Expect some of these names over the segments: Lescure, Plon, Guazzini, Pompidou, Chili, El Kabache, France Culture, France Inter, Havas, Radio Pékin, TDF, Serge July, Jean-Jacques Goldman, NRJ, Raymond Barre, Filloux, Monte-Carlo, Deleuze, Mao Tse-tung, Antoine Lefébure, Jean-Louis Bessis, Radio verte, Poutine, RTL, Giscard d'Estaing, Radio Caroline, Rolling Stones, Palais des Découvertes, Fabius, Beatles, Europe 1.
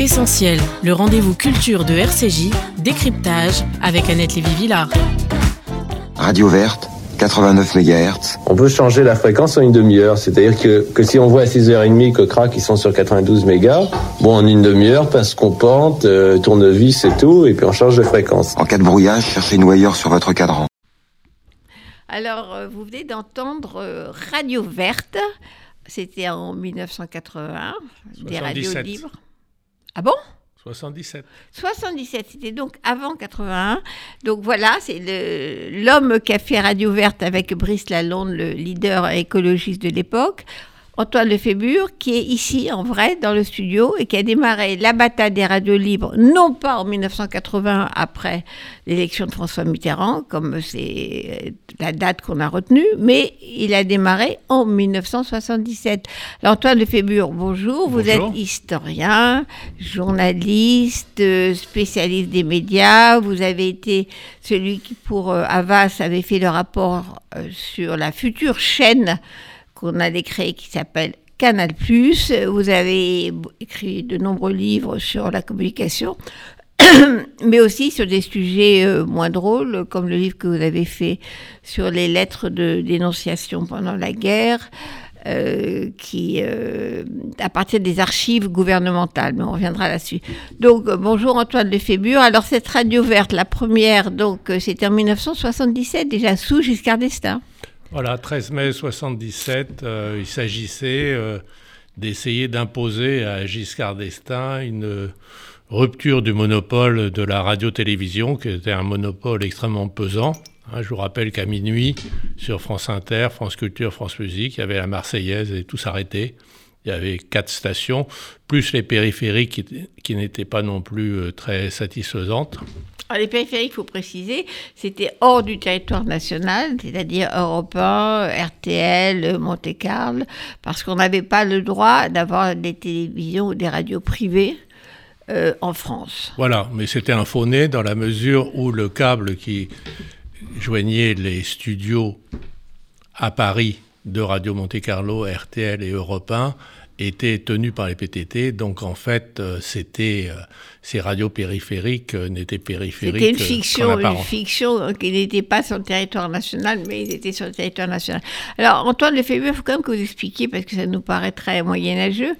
Essentiel, le rendez-vous culture de RCJ, décryptage avec Annette Lévy-Villard. Radio verte, 89 MHz. On peut changer la fréquence en une demi-heure, c'est-à-dire que si on voit à 6h30 que craque, ils sont sur 92 mégas, bon, en une demi-heure, passe compante, tournevis et tout, et puis on change de fréquence. En cas de brouillage, cherchez une ailleurs sur votre cadran. Alors, vous venez d'entendre Radio Verte, c'était en 1981, 77. Des radios libres. Ah bon ? 77. 77, c'était donc avant 81. Donc voilà, c'est l'homme qui a fait Radio Verte avec Brice Lalonde, le leader écologiste de l'époque, Antoine Lefébure, qui est ici, en vrai, dans le studio, et qui a démarré la bataille des radios libres, non pas en 1980, après l'élection de François Mitterrand, comme c'est la date qu'on a retenue, mais il a démarré en 1977. Alors, Antoine Lefébure, bonjour. Vous êtes historien, journaliste, spécialiste des médias. Vous avez été celui qui, pour Havas, avait fait le rapport sur la future chaîne qu'on a créé qui s'appelle Canal+. Vous avez écrit de nombreux livres sur la communication, mais aussi sur des sujets moins drôles, comme le livre que vous avez fait sur les lettres de dénonciation pendant la guerre, qui à partir des archives gouvernementales. Mais on reviendra là-dessus. Donc, bonjour Antoine Lefébure. Alors, cette radio verte, la première, donc, c'était en 1977, déjà sous Giscard d'Estaing. Voilà, 13 mai 1977, il s'agissait d'essayer d'imposer à Giscard d'Estaing une rupture du monopole de la radio-télévision, qui était un monopole extrêmement pesant. Hein, je vous rappelle qu'à minuit, sur France Inter, France Culture, France Musique, il y avait la Marseillaise et tout s'arrêtait. Il y avait 4 stations, plus les périphériques qui n'étaient pas non plus très satisfaisantes. Alors, les périphériques, il faut préciser, c'était hors du territoire national, c'est-à-dire Europe 1, RTL, Monte-Carlo, parce qu'on n'avait pas le droit d'avoir des télévisions ou des radios privées en France. Voilà, mais c'était un faux-nez dans la mesure où le câble qui joignait les studios à Paris de Radio Monte-Carlo, RTL et Europe 1 était tenu par les PTT, donc en fait, ces radios périphériques n'étaient périphériques. C'était une fiction qui n'était pas sur le territoire national, mais ils étaient sur le territoire national. Alors, Antoine Lefébure, il faut quand même que vous expliquiez, parce que ça nous paraît très moyenâgeux,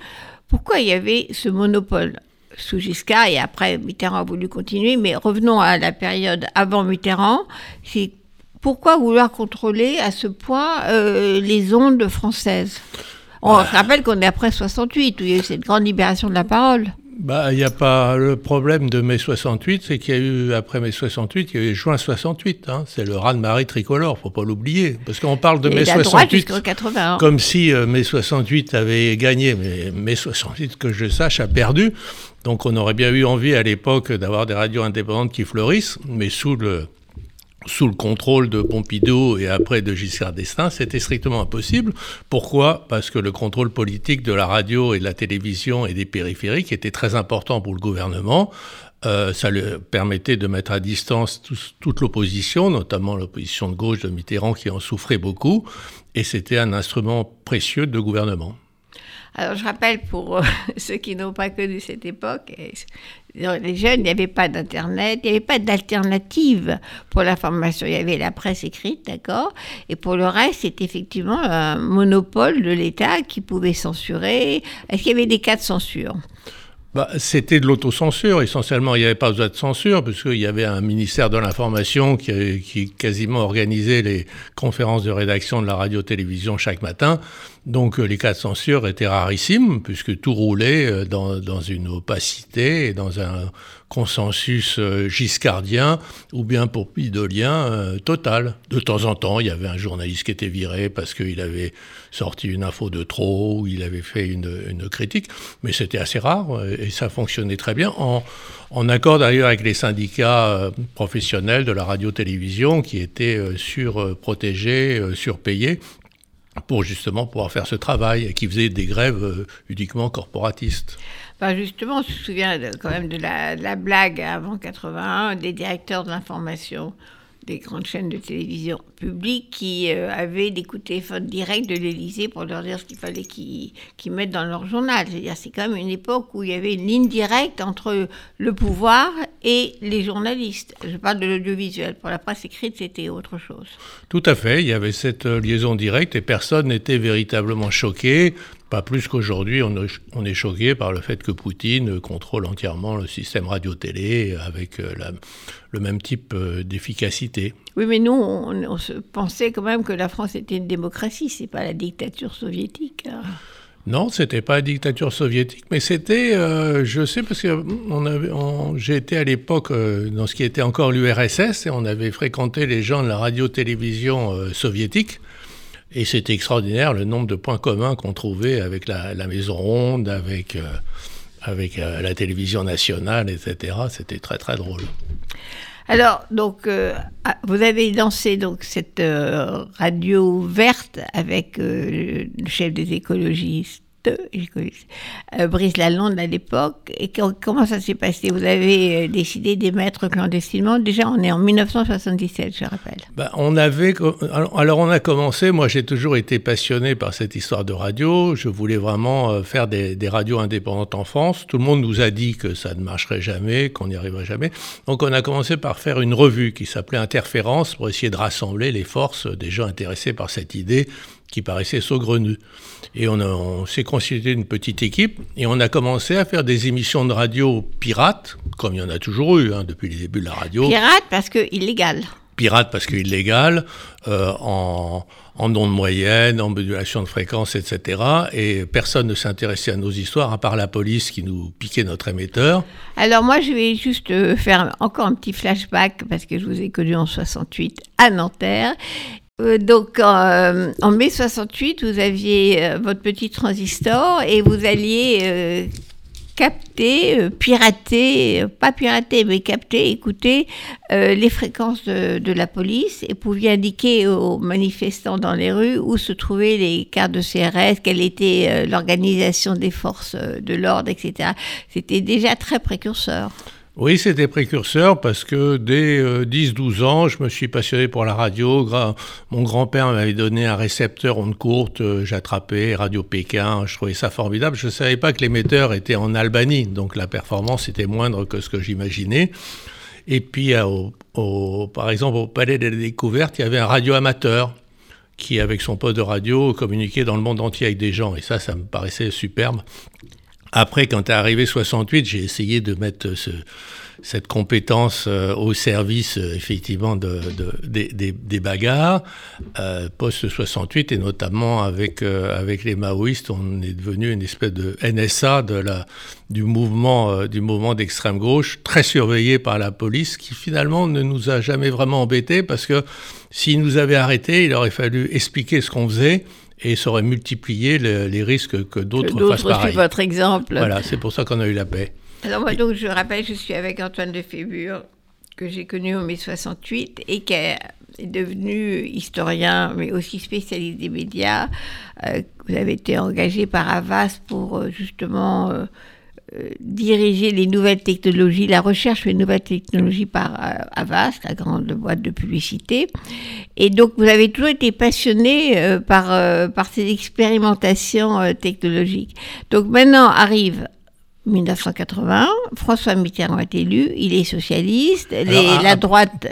pourquoi il y avait ce monopole sous Giscard, et après Mitterrand a voulu continuer, mais revenons à la période avant Mitterrand, c'est pourquoi vouloir contrôler à ce point les ondes françaises ? On se rappelle qu'on est après 68, où il y a eu cette grande libération de la parole. Bah, il n'y a pas le problème de mai 68, c'est qu'il y a eu, après mai 68, il y a eu juin 68. Hein. C'est le raz-de-marée tricolore, il ne faut pas l'oublier. Parce qu'on parle de mai 68 comme si mai 68 avait gagné. Mais mai 68, que je sache, a perdu. Donc on aurait bien eu envie à l'époque d'avoir des radios indépendantes qui fleurissent, mais sous le contrôle de Pompidou et après de Giscard d'Estaing, c'était strictement impossible. Pourquoi ? Parce que le contrôle politique de la radio et de la télévision et des périphériques était très important pour le gouvernement. Ça lui permettait de mettre à distance toute l'opposition, notamment l'opposition de gauche de Mitterrand qui en souffrait beaucoup. Et c'était un instrument précieux de gouvernement. Alors, je rappelle pour ceux qui n'ont pas connu cette époque, les jeunes, il n'y avait pas d'Internet, il n'y avait pas d'alternative pour l'information. Il y avait la presse écrite, d'accord ? Et pour le reste, c'était effectivement un monopole de l'État qui pouvait censurer. Est-ce qu'il y avait des cas de censure ? Bah, c'était de l'autocensure. Essentiellement, il n'y avait pas besoin de censure, puisqu'il y avait un ministère de l'Information qui quasiment organisait les conférences de rédaction de la radio-télévision chaque matin. Donc, les cas de censure étaient rarissimes, puisque tout roulait dans une opacité et dans un consensus giscardien ou bien pompidolien total. De temps en temps, il y avait un journaliste qui était viré parce qu'il avait sorti une info de trop ou il avait fait une critique, mais c'était assez rare. Et ça fonctionnait très bien, en accord d'ailleurs avec les syndicats professionnels de la radio-télévision qui étaient surprotégés, surpayés, pour justement pouvoir faire ce travail, et qui faisaient des grèves uniquement corporatistes. Ben justement, on se souvient quand même de la blague avant 81 des directeurs de l'information des grandes chaînes de télévision publiques qui avaient des coups de téléphone directs de l'Élysée pour leur dire ce qu'il fallait qu'ils mettent dans leur journal. C'est-à-dire, c'est quand même une époque où il y avait une ligne directe entre le pouvoir et les journalistes. Je parle de l'audiovisuel. Pour la presse écrite, c'était autre chose. Tout à fait. Il y avait cette liaison directe et personne n'était véritablement choqué. Pas plus qu'aujourd'hui, on est choqué par le fait que Poutine contrôle entièrement le système radio-télé avec le même type d'efficacité. Oui, mais nous, on pensait quand même que la France était une démocratie, c'est pas la dictature soviétique. Hein. Non, c'était pas la dictature soviétique, mais c'était, je sais, parce que j'étais à l'époque dans ce qui était encore l'URSS et on avait fréquenté les gens de la radio-télévision soviétique. Et c'était extraordinaire le nombre de points communs qu'on trouvait avec la Maison Ronde, avec la télévision nationale, etc. C'était très, très drôle. Alors, donc, vous avez lancé donc, cette radio verte avec le chef des écologistes, Brice Lalonde à l'époque. Et comment ça s'est passé ? Vous avez décidé d'émettre clandestinement. Déjà, on est en 1977, je rappelle. On a commencé. Moi, j'ai toujours été passionné par cette histoire de radio. Je voulais vraiment faire des radios indépendantes en France. Tout le monde nous a dit que ça ne marcherait jamais, qu'on n'y arriverait jamais. Donc, on a commencé par faire une revue qui s'appelait Interférence pour essayer de rassembler les forces des gens intéressés par cette idée qui paraissait saugrenue. Et on s'est constitué une petite équipe et on a commencé à faire des émissions de radio pirates, comme il y en a toujours eu depuis les débuts de la radio. Pirates parce que illégales. Pirates parce que illégales, en ondes moyennes, en modulation de fréquence, etc. Et personne ne s'intéressait à nos histoires, à part la police qui nous piquait notre émetteur. Alors moi, je vais juste faire encore un petit flashback, parce que je vous ai connu en 68 à Nanterre. Donc, en mai 68, vous aviez votre petit transistor et vous alliez capter, pirater, pas pirater, mais capter, écouter les fréquences de la police et pouviez indiquer aux manifestants dans les rues où se trouvaient les cartes de CRS, quelle était l'organisation des forces de l'ordre, etc. C'était déjà très précurseur. Oui, c'était précurseur parce que dès 10-12 ans, je me suis passionné pour la radio. Mon grand-père m'avait donné un récepteur onde courte, j'attrapais Radio Pékin, je trouvais ça formidable. Je ne savais pas que l'émetteur était en Albanie, donc la performance était moindre que ce que j'imaginais. Et puis, par exemple, au Palais des Découvertes, il y avait un radio amateur qui, avec son poste de radio, communiquait dans le monde entier avec des gens. Et ça me paraissait superbe. Après, quand est arrivé 68, j'ai essayé de mettre cette compétence au service, effectivement, des bagarres. Post-68, et notamment avec les maoïstes, on est devenu une espèce de NSA du mouvement d'extrême gauche, très surveillé par la police, qui finalement ne nous a jamais vraiment embêtés, parce que s'ils nous avaient arrêtés, il aurait fallu expliquer ce qu'on faisait, et ça aurait multiplié les risques que d'autres fassent pareil. D'autres, c'est votre exemple. Voilà, c'est pour ça qu'on a eu la paix. Alors moi, donc, je rappelle, je suis avec Antoine Lefébure, que j'ai connu en mai 68, et qui est devenu historien, mais aussi spécialiste des médias. Vous avez été engagé par Havas pour, justement, diriger les nouvelles technologies, la recherche des nouvelles technologies par Havas, la grande boîte de publicité. Et donc, vous avez toujours été passionné par ces expérimentations technologiques. Donc, maintenant arrive 1980, François Mitterrand est élu, il est socialiste, la droite...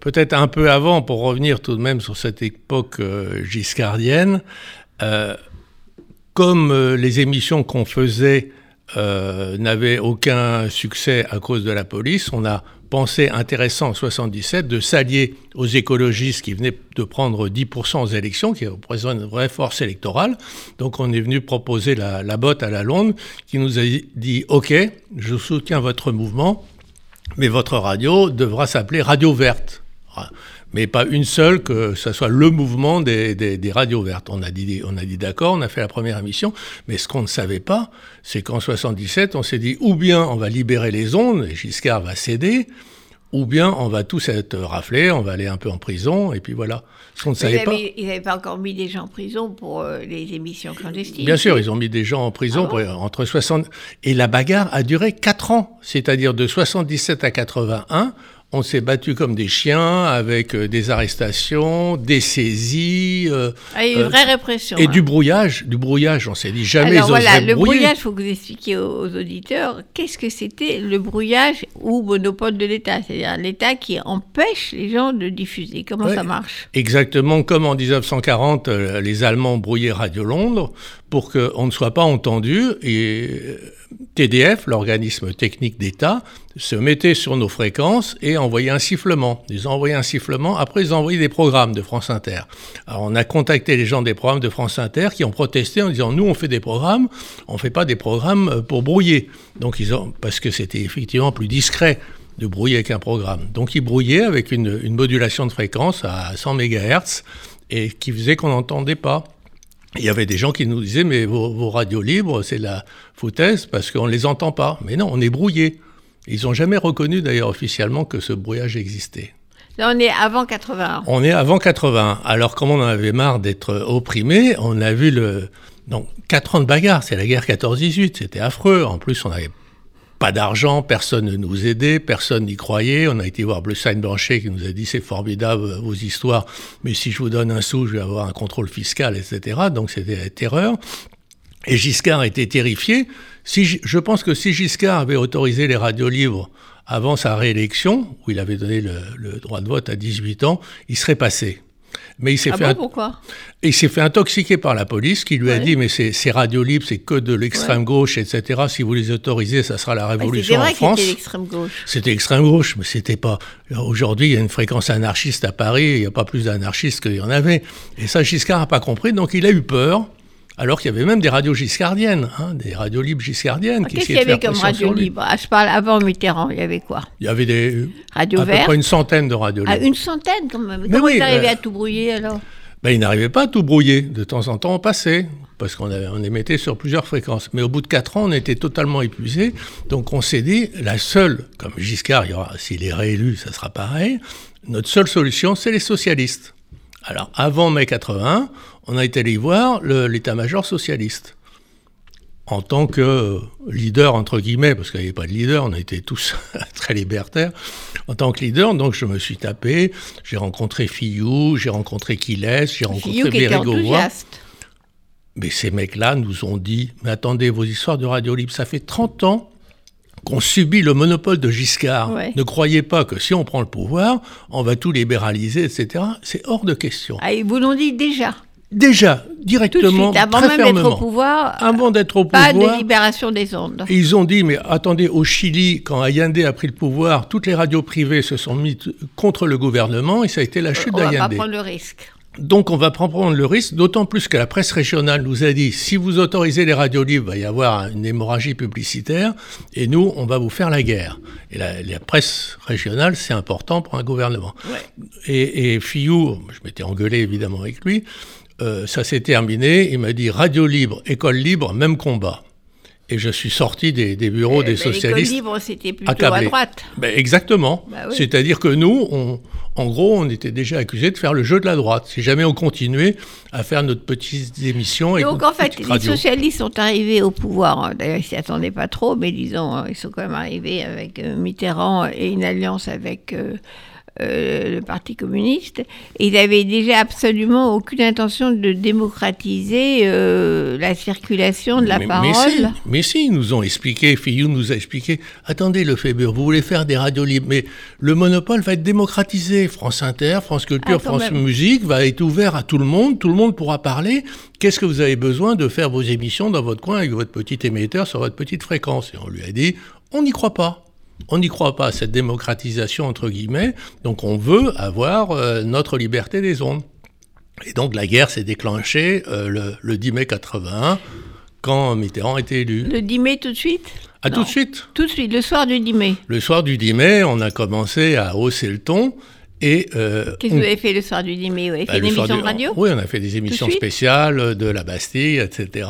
Peut-être un peu avant, pour revenir tout de même sur cette époque giscardienne, comme les émissions qu'on faisait n'avait aucun succès à cause de la police, on a pensé intéressant en 77 de s'allier aux écologistes qui venaient de prendre 10% aux élections, qui représentent une vraie force électorale. Donc on est venu proposer la botte à Lalonde qui nous a dit « Ok, je soutiens votre mouvement, mais votre radio devra s'appeler Radio verte ». Mais pas une seule, que ça soit le mouvement des radios vertes. On a dit d'accord, on a fait la première émission, mais ce qu'on ne savait pas, c'est qu'en 77, on s'est dit, ou bien on va libérer les ondes, et Giscard va céder, ou bien on va tous être raflés, on va aller un peu en prison, et puis voilà. Ce qu'on ne savait pas. Ils n'avaient pas encore mis des gens en prison pour les émissions clandestines. Bien sûr, ils ont mis des gens en prison entre 60... Et la bagarre a duré 4 ans, c'est-à-dire de 77 à 81... On s'est battu comme des chiens avec des arrestations, des saisies. Et une vraie répression. Et hein. du brouillage, on s'est dit jamais. Alors voilà, le brouillage, il faut que vous expliquiez aux auditeurs qu'est-ce que c'était le brouillage ou monopole de l'État. C'est-à-dire l'État qui empêche les gens de diffuser. Comment ça marche ? Exactement comme en 1940, les Allemands brouillaient Radio Londres pour qu'on ne soit pas entendu. Et TDF, l'organisme technique d'État, se mettaient sur nos fréquences et envoyaient un sifflement. Ils envoyaient un sifflement, après ils envoyaient des programmes de France Inter. Alors on a contacté les gens des programmes de France Inter qui ont protesté en disant « Nous on fait des programmes, on ne fait pas des programmes pour brouiller. » Donc parce que c'était effectivement plus discret de brouiller qu'un programme. Donc ils brouillaient avec une modulation de fréquence à 100 MHz et qui faisait qu'on n'entendait pas. Il y avait des gens qui nous disaient « Mais vos radios libres, c'est de la foutaise parce qu'on ne les entend pas. » Mais non, on est brouillés. Ils n'ont jamais reconnu d'ailleurs officiellement que ce brouillage existait. Là, on est avant 81. On est avant 81. Alors, comme on en avait marre d'être opprimés, on a vu Donc, 4 ans de bagarre, c'est la guerre 14-18, c'était affreux. En plus, on n'avait pas d'argent, personne ne nous aidait, personne n'y croyait. On a été voir Bleustein Blanchet qui nous a dit « C'est formidable, vos histoires, mais si je vous donne un sou, je vais avoir un contrôle fiscal, etc. » Donc, c'était la terreur. Et Giscard était terrifié. Je pense que si Giscard avait autorisé les radios libres avant sa réélection, où il avait donné le droit de vote à 18 ans, il serait passé. Mais il s'est pourquoi ? Il s'est fait intoxiquer par la police qui lui a dit « Mais ces radios libres, c'est que de l'extrême gauche, etc. Si vous les autorisez, ça sera la révolution en France. » C'était l'extrême gauche. C'était l'extrême gauche, mais c'était pas... Aujourd'hui, il y a une fréquence anarchiste à Paris, il n'y a pas plus d'anarchistes qu'il y en avait. Et ça, Giscard n'a pas compris, donc il a eu peur. Alors qu'il y avait même des radios giscardiennes, des radios libres giscardiennes. Qu'est-ce qu'il y avait comme radio libre ? Je parle avant Mitterrand, il y avait quoi ? Il y avait des radios vertes. À peu près une centaine de radios libres. Ah, une centaine quand même. Comment ils arrivaient à tout brouiller alors ? Ils n'arrivaient pas à tout brouiller. De temps en temps, on passait, parce qu'on émettait sur plusieurs fréquences. Mais au bout de 4 ans, on était totalement épuisés. Donc on s'est dit, la seule, comme Giscard, s'il est réélu, ça sera pareil, notre seule solution, c'est les socialistes. Alors, avant mai 81, on a été allé voir l'état-major socialiste. En tant que leader, entre guillemets, parce qu'il n'y avait pas de leader, on était tous très libertaires. En tant que leader, donc je me suis tapé, j'ai rencontré Filloux, j'ai rencontré Quilès, j'ai rencontré Bérigouard. Mais ces mecs-là nous ont dit, mais attendez, vos histoires de radio libre, ça fait 30 ans qu'on subit le monopole de Giscard. Ouais. Ne croyez pas que si on prend le pouvoir, on va tout libéraliser, etc. C'est hors de question. Ah, ils vous l'ont dit déjà. Déjà, directement, tout de suite, avant très fermement. Avant d'être au pouvoir, pas de libération des ondes. Ils ont dit, mais attendez, au Chili, quand Allende a pris le pouvoir, toutes les radios privées se sont mises contre le gouvernement et ça a été la chute d'Allende. On va pas prendre le risque. Donc on va prendre le risque, d'autant plus que la presse régionale nous a dit, si vous autorisez les radios libres, il va y avoir une hémorragie publicitaire, et nous, on va vous faire la guerre. Et la presse régionale, c'est important pour un gouvernement. Ouais. Et Filloux, je m'étais engueulé évidemment avec lui, ça s'est terminé, il m'a dit, radio libre, école libre, même combat. Et je suis sorti des bureaux des socialistes. L'école libre, c'était plutôt accablé. À droite. Exactement. Oui. C'est-à-dire que nous, en gros, on était déjà accusés de faire le jeu de la droite. Si jamais on continuait à faire notre petite émission. Donc en fait, les socialistes sont arrivés au pouvoir. D'ailleurs, ils ne s'y attendaient pas trop, mais disons, ils sont quand même arrivés avec Mitterrand et une alliance avec le Parti communiste. Et ils n'avaient déjà absolument aucune intention de démocratiser la circulation de la parole. Mais si, ils nous ont expliqué, Filloux nous a expliqué, attendez Lefébure, vous voulez faire des radios libres, mais le monopole va être démocratisé. France Inter, France Culture, France Musique va être ouvert à tout le monde pourra parler. Qu'est-ce que vous avez besoin de faire vos émissions dans votre coin avec votre petit émetteur sur votre petite fréquence ? Et on lui a dit, on n'y croit pas. On n'y croit pas, cette démocratisation, entre guillemets, donc on veut avoir notre liberté des ondes. Et donc la guerre s'est déclenchée le 10 mai 81, quand Mitterrand était élu. Le 10 mai tout de suite ? Ah, non. Tout de suite. Tout de suite, le soir du 10 mai. Le soir du 10 mai, on a commencé à hausser le ton. Qu'est-ce que vous avez fait le soir du 10 mai ? Vous avez fait des émissions de radio ? Oui, on a fait des émissions spéciales de la Bastille, etc.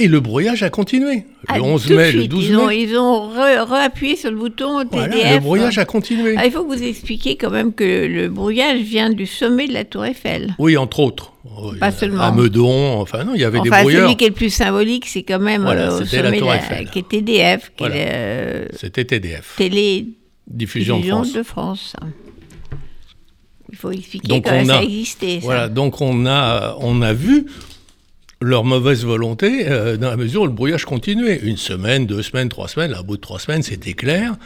Et le brouillage a continué. Le 11 mai, le 12 mai. Ils ont réappuyé sur le bouton TDF. Voilà, le brouillage a continué. Il faut que vous expliquiez quand même que le brouillage vient du sommet de la Tour Eiffel. Oui, entre autres. Pas seulement. À Meudon, il y avait des brouilleurs. Celui qui est le plus symbolique, c'est quand même au sommet la Tour Eiffel. Qui est TDF. C'était TDF. Diffusion de France. Il faut expliquer donc comment ça existait. Ça. Voilà, donc on a vu leur mauvaise volonté dans la mesure où le brouillage continuait. Une semaine, 2 semaines, 3 semaines, à bout de 3 semaines, c'était clair.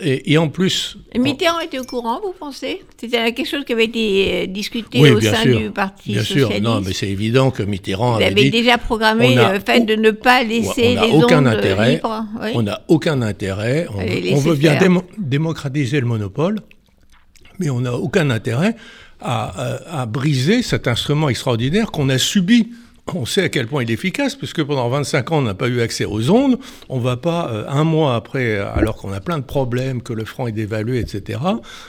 Et en plus... Mitterrand était au courant, vous pensez ? C'était quelque chose qui avait été discuté au sein du Parti socialiste. Bien sûr, non, mais c'est évident que Mitterrand avait dit... déjà programmé le fait de ne pas laisser les ondes libres. Oui. On n'a aucun intérêt, on veut bien démocratiser le monopole, mais on n'a aucun intérêt à briser cet instrument extraordinaire qu'on a subi. On sait à quel point il est efficace, puisque pendant 25 ans, on n'a pas eu accès aux ondes. On ne va pas, un mois après, alors qu'on a plein de problèmes, que le franc est dévalué, etc.,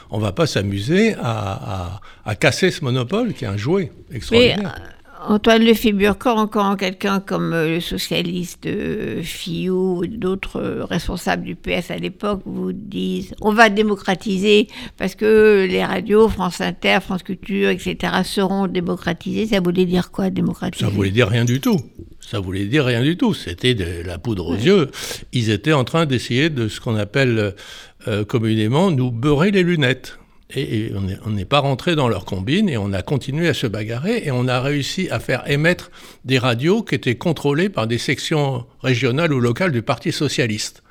on ne va pas s'amuser à casser ce monopole qui est un jouet extraordinaire. Mais Antoine Lefébure, quand quelqu'un comme le socialiste Filloux ou d'autres responsables du PS à l'époque vous disent « on va démocratiser parce que les radios, France Inter, France Culture, etc. seront démocratisées », ça voulait dire quoi, démocratiser ? Ça voulait dire rien du tout. Ça voulait dire rien du tout. C'était de la poudre aux yeux. Ils étaient en train d'essayer de ce qu'on appelle communément nous beurrer les lunettes. Et on n'est pas rentré dans leur combine et on a continué à se bagarrer et on a réussi à faire émettre des radios qui étaient contrôlées par des sections régionales ou locales du Parti socialiste.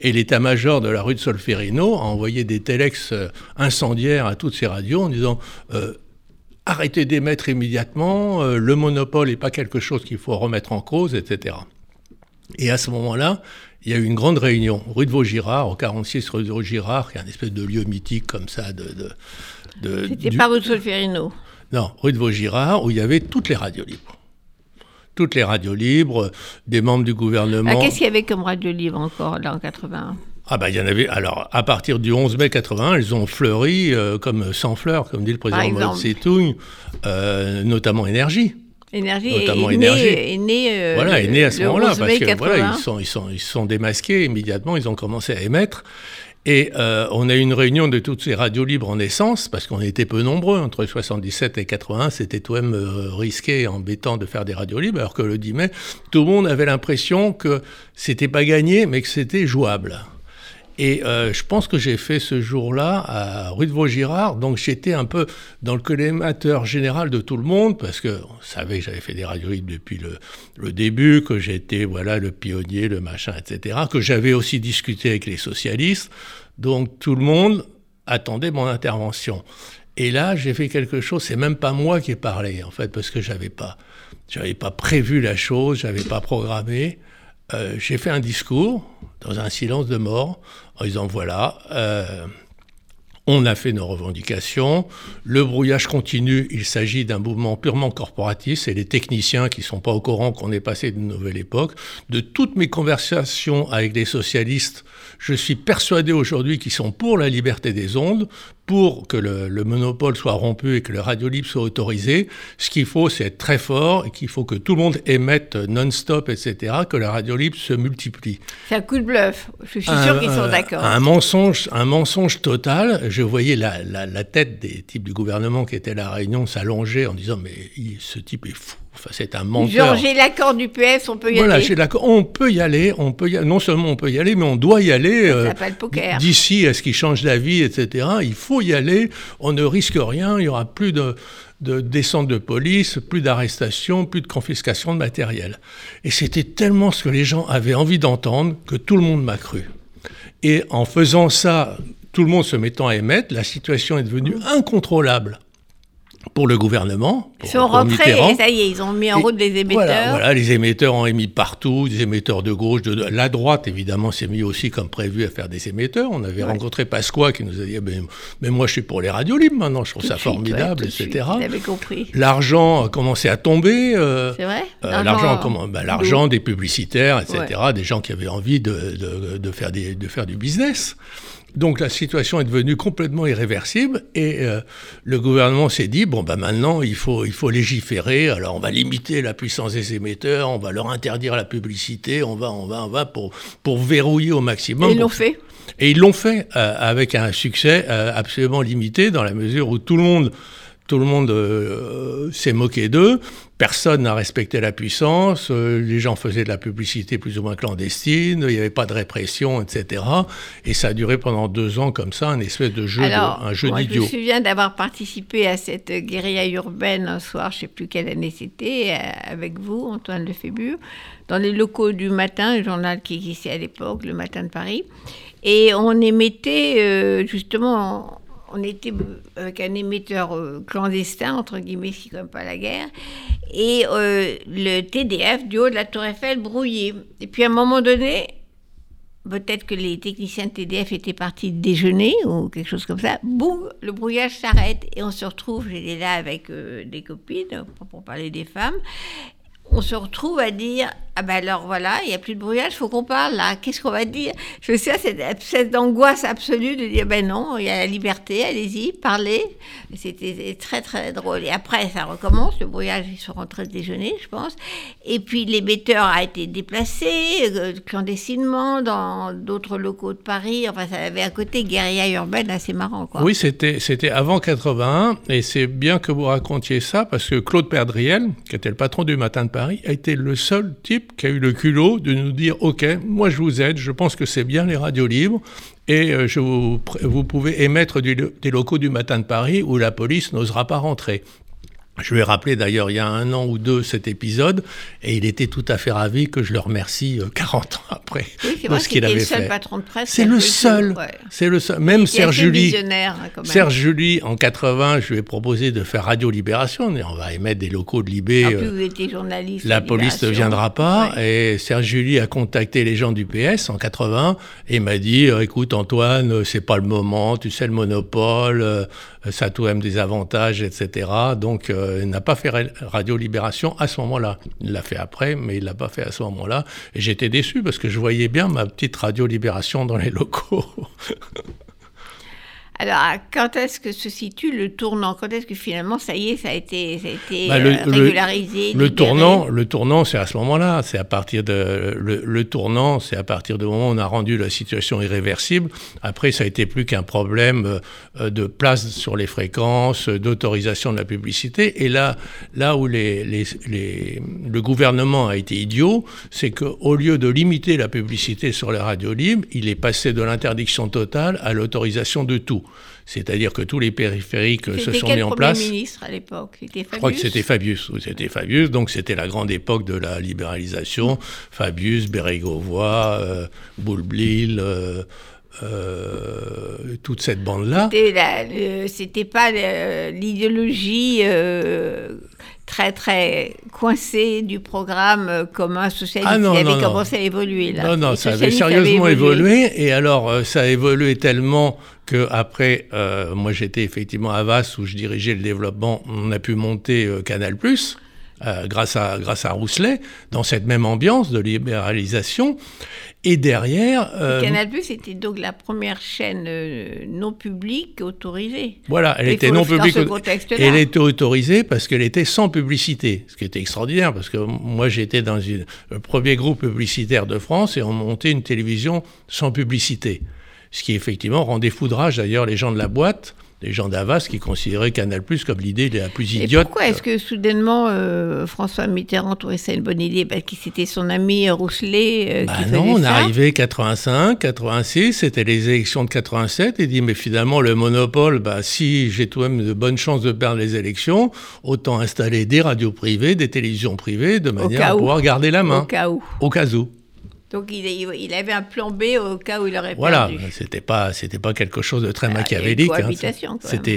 Et l'état-major de la rue de Solferino a envoyé des télex incendiaires à toutes ces radios en disant « arrêtez d'émettre immédiatement, le monopole n'est pas quelque chose qu'il faut remettre en cause, etc. » Et à ce moment-là, il y a eu une grande réunion, rue de Vaugirard, au 46 rue de Vaugirard, qui est un espèce de lieu mythique comme ça. C'était pas rue de Solferino. Non, rue de Vaugirard, où il y avait toutes les radios libres. Toutes les radios libres, des membres du gouvernement. Qu'est-ce qu'il y avait comme radio libre encore, là, en 81 ? Ah ben, il y en avait... Alors, à partir du 11 mai 81, elles ont fleuri comme sans fleurs, comme dit le président Mao Tse-tung, notamment NRJ. Énergie est née à ce moment-là, parce que voilà, ils sont démasqués immédiatement, ils ont commencé à émettre. Et on a eu une réunion de toutes ces radios libres en essence, parce qu'on était peu nombreux, entre 77 et 81, c'était tout de même risqué et embêtant de faire des radios libres, alors que le 10 mai, tout le monde avait l'impression que c'était pas gagné, mais que c'était jouable. Et je pense que j'ai fait ce jour-là à rue de Vaugirard, donc j'étais un peu dans le collimateur général de tout le monde, parce qu'on savait que j'avais fait des radios libres depuis le début, que j'étais le pionnier, le machin, etc., que j'avais aussi discuté avec les socialistes, donc tout le monde attendait mon intervention. Et là, j'ai fait quelque chose, c'est même pas moi qui ai parlé, en fait, parce que j'avais pas prévu la chose, j'avais pas programmé. J'ai fait un discours dans un silence de mort en disant on a fait nos revendications, le brouillage continue, il s'agit d'un mouvement purement corporatiste, c'est les techniciens qui ne sont pas au courant qu'on est passé d'une nouvelle époque. De toutes mes conversations avec les socialistes, je suis persuadé aujourd'hui qu'ils sont pour la liberté des ondes, pour que le monopole soit rompu et que le radio libre soit autorisé. Ce qu'il faut, c'est être très fort et qu'il faut que tout le monde émette non-stop, etc., que la radio libre se multiplie. C'est un coup de bluff. Je suis sûr qu'ils sont d'accord. Un mensonge total. Je voyais la tête des types du gouvernement qui étaient à la réunion s'allonger en disant « mais ce type est fou ». Enfin, c'est un menteur. Genre, j'ai l'accord du PS, on peut y aller. Voilà, on peut y aller. Non seulement on peut y aller, mais on doit y aller. Ça s'appelle poker. D'ici à ce qu'il change d'avis, etc. Il faut y aller. On ne risque rien. Il n'y aura plus de descente de police, plus d'arrestations, plus de confiscation de matériel. Et c'était tellement ce que les gens avaient envie d'entendre que tout le monde m'a cru. Et en faisant ça, tout le monde se mettant à émettre, la situation est devenue incontrôlable. Pour le gouvernement, pour Mitterrand. Ils sont rentrés, et ça y est, ils ont mis en route les émetteurs. Voilà, les émetteurs ont émis partout, des émetteurs de gauche, la droite, évidemment, s'est mis aussi comme prévu à faire des émetteurs. On avait rencontré Pasqua qui nous a dit « mais moi, je suis pour les radios libres maintenant, je trouve ça formidable, etc. » Vous avez compris. L'argent a commencé à tomber. C'est vrai ? L'argent des publicitaires, etc., des gens qui avaient envie de faire du business. Donc la situation est devenue complètement irréversible et le gouvernement s'est dit maintenant il faut légiférer, alors on va limiter la puissance des émetteurs, on va leur interdire la publicité, on va pour verrouiller au maximum. Et ils l'ont fait. Et ils l'ont fait avec un succès absolument limité dans la mesure où tout le monde s'est moqué d'eux. personne n'a respecté la puissance, les gens faisaient de la publicité plus ou moins clandestine, il n'y avait pas de répression, etc. Et ça a duré pendant 2 ans comme ça, un espèce de jeu d'idiot. Je me souviens d'avoir participé à cette guérilla urbaine un soir, je ne sais plus quelle année c'était, avec vous, Antoine Lefébure, dans les locaux du Matin, le journal qui existait à l'époque, le Matin de Paris. Et on émettait justement... On était avec un émetteur clandestin, entre guillemets, si comme pas la guerre, et le TDF du haut de la Tour Eiffel brouillé. Et puis à un moment donné, peut-être que les techniciens de TDF étaient partis déjeuner ou quelque chose comme ça, boum, le brouillage s'arrête et on se retrouve, j'étais là avec des copines pour parler des femmes, on se retrouve à dire « Ah ben alors voilà, il n'y a plus de brouillage, il faut qu'on parle là, qu'est-ce qu'on va dire ?» Je sais, cette espèce d'angoisse absolue de dire « Ben non, il y a la liberté, allez-y, parlez ». C'était très très drôle. Et après, ça recommence, le brouillage, ils sont rentrés déjeuner, je pense. Et puis l'émetteur a été déplacé clandestinement dans d'autres locaux de Paris. Enfin, ça avait un côté guérilla urbaine assez marrant, quoi. Oui, c'était avant 81, et c'est bien que vous racontiez ça, parce que Claude Perdriel, qui était le patron du Matin de Paris, a été le seul type qui a eu le culot de nous dire « Ok, moi je vous aide, je pense que c'est bien les radios libres et vous pouvez émettre des locaux du Matin de Paris où la police n'osera pas rentrer ». Je lui ai rappelé d'ailleurs il y a 1 an ou 2 cet épisode, et il était tout à fait ravi que je le remercie 40 ans après de ce qu'il avait fait. C'est le seul patron de presse. C'est le seul. Même Serge July. Serge July, en 80, je lui ai proposé de faire Radio Libération. On va émettre des locaux de Libé. En plus, vous étiez journaliste. La police ne viendra pas. Ouais. Et Serge July a contacté les gens du PS en 80 et m'a dit « Écoute Antoine, c'est pas le moment, tu sais le monopole, ça a tout même des avantages, etc. » Donc... il n'a pas fait Radio Libération à ce moment-là. Il l'a fait après, mais il ne l'a pas fait à ce moment-là. Et j'étais déçu parce que je voyais bien ma petite Radio Libération dans les locaux. Alors, quand est-ce que se situe le tournant ? Quand est-ce que finalement, ça y est, ça a été régularisé ? Le tournant, c'est à ce moment-là. C'est à partir de le tournant, c'est à partir du moment où on a rendu la situation irréversible. Après, ça a été plus qu'un problème de place sur les fréquences, d'autorisation de la publicité. Et là où le gouvernement a été idiot, c'est qu'au lieu de limiter la publicité sur les radios libres, il est passé de l'interdiction totale à l'autorisation de tout. C'est-à-dire que tous les périphériques se sont mis en place. C'était quel Premier ministre à l'époque ? C'était Fabius ? Je crois que c'était Fabius. Donc c'était la grande époque de la libéralisation. Fabius, Bérigouard, Boublil... toute cette bande-là. C'était pas l'idéologie très très coincée du programme commun socialiste qui avait commencé à évoluer. Là. Non, ça avait sérieusement évolué. Et alors, ça a évolué tellement qu'après, moi j'étais effectivement à Havas où je dirigeais le développement, on a pu monter Canal+. Grâce à Rousselet, dans cette même ambiance de libéralisation. Et derrière... Canal+, c'était donc la première chaîne non publique autorisée. Voilà, elle était non publique. Elle était autorisée parce qu'elle était sans publicité, ce qui était extraordinaire, parce que moi, j'étais dans le premier groupe publicitaire de France et on montait une télévision sans publicité. Ce qui, effectivement, rendait foudrage, d'ailleurs, les gens de la boîte... Les gens d'Havas qui considéraient Canal+ comme l'idée la plus idiote. Et pourquoi est-ce que soudainement François Mitterrand trouvait ça une bonne idée ? Parce que c'était son ami Rousselet qui faisait ça. Non, on arrivait 85, 86, c'était les élections de 87. Il dit mais finalement le monopole, si j'ai tout de même de bonnes chances de perdre les élections, autant installer des radios privées, des télévisions privées de manière à pouvoir garder la main. Au cas où. Donc il avait un plan B au cas où il aurait perdu. Voilà, c'était pas quelque chose de très machiavélique.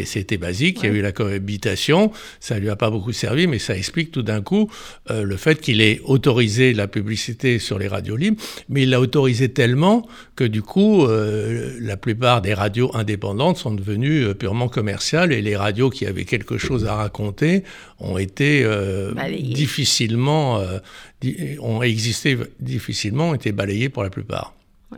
C'était basique, ouais. Il y a eu la cohabitation, ça lui a pas beaucoup servi, mais ça explique tout d'un coup le fait qu'il ait autorisé la publicité sur les radios libres, mais il l'a autorisé tellement que du coup, la plupart des radios indépendantes sont devenues purement commerciales, et les radios qui avaient quelque chose à raconter ont été difficilement... ont existé difficilement, ont été balayés pour la plupart. Ouais.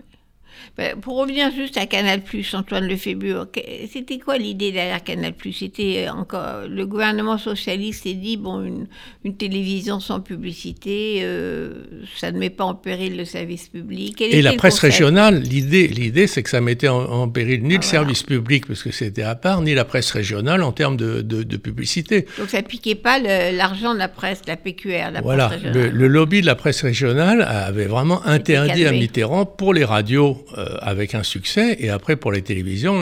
Pour revenir juste à Canal+, Antoine Lefébure, c'était quoi l'idée derrière Canal+? C'était encore le gouvernement socialiste s'est dit bon, une télévision sans publicité, ça ne met pas en péril le service public. Et la presse régionale, l'idée c'est que ça mettait en péril ni le service public parce que c'était à part, ni la presse régionale en termes de publicité. Donc ça piquait pas l'argent de la presse, la PQR, la presse régionale. Voilà, le lobby de la presse régionale avait vraiment interdit à Mitterrand pour les radios. Avec un succès, et après pour les télévisions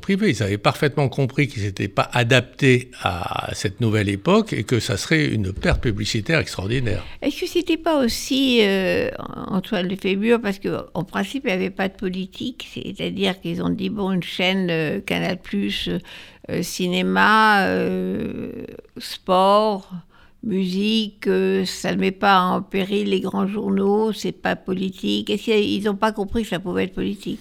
privées. Ils avaient parfaitement compris qu'ils n'étaient pas adaptés à cette nouvelle époque et que ça serait une perte publicitaire extraordinaire. Est-ce que ce n'était pas aussi, Antoine Lefébure, parce qu'en principe, il n'y avait pas de politique, c'est-à-dire qu'ils ont dit, bon, une chaîne Canal+, cinéma, sport... musique, ça ne met pas en péril les grands journaux, c'est pas politique. Est-ce qu'ils n'ont pas compris que ça pouvait être politique ?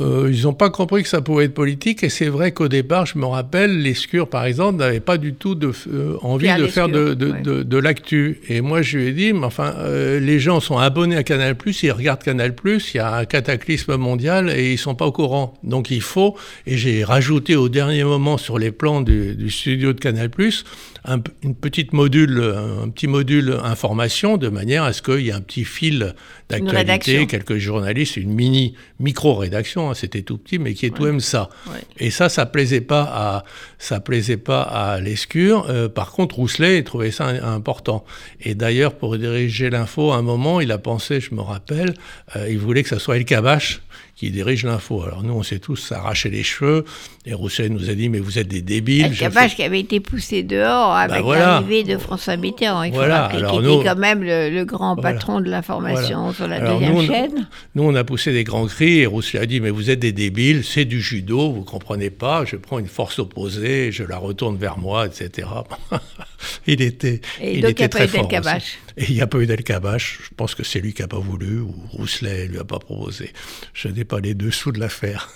Ils n'ont pas compris que ça pouvait être politique, et c'est vrai qu'au départ, je me rappelle, les Lescure, par exemple, n'avaient pas du tout envie de faire de l'actu. Et moi, je lui ai dit, mais enfin, les gens sont abonnés à Canal+, ils regardent Canal+, il y a un cataclysme mondial, et ils ne sont pas au courant. Donc il faut, et j'ai rajouté au dernier moment sur les plans du studio de Canal+, un petit module information, de manière à ce qu'il y ait un petit fil d'actualité, quelques journalistes, une mini micro-rédaction, c'était tout petit, mais qui est tout même ça. Ouais. Et ça plaisait pas à Lescure. Par contre, Rousselet trouvait ça important. Et d'ailleurs, pour diriger l'info, à un moment, il a pensé, je me rappelle, il voulait que ça soit El Kabache qui dirige l'info. Alors nous, on s'est tous arraché les cheveux, et Rousselet nous a dit « mais vous êtes des débiles ». El Kabache qui avait été poussé dehors avec l'arrivée de François Mitterrand, qui était quand même le grand patron de l'information sur la chaîne. Nous, on a poussé des grands cris, et Rousselet a dit « mais vous êtes des débiles, c'est du judo, vous comprenez pas, je prends une force opposée, je la retourne vers moi, etc. » Il était très fort. Et il n'y a pas eu d'El Kabache, je pense que c'est lui qui n'a pas voulu, ou Rousselet lui a pas proposé. Je n'ai pas les dessous de l'affaire.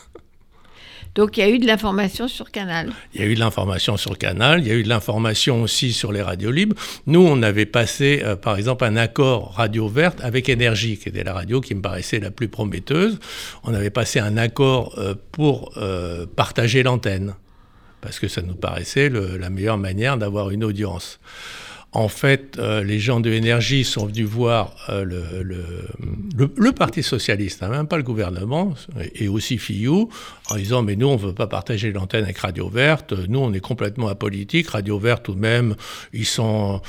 Donc il y a eu de l'information sur Canal. Il y a eu de l'information sur Canal, il y a eu de l'information aussi sur les radios libres. Nous, on avait passé, par exemple, un accord Radio Verte avec NRJ, qui était la radio qui me paraissait la plus prometteuse. On avait passé un accord pour partager l'antenne, parce que ça nous paraissait la meilleure manière d'avoir une audience. En fait, les gens de NRJ sont venus voir le Parti socialiste, même pas le gouvernement, et aussi Filloux, en disant « mais nous, on ne veut pas partager l'antenne avec Radio Verte, nous, on est complètement apolitique, Radio Verte tout de même, ils sont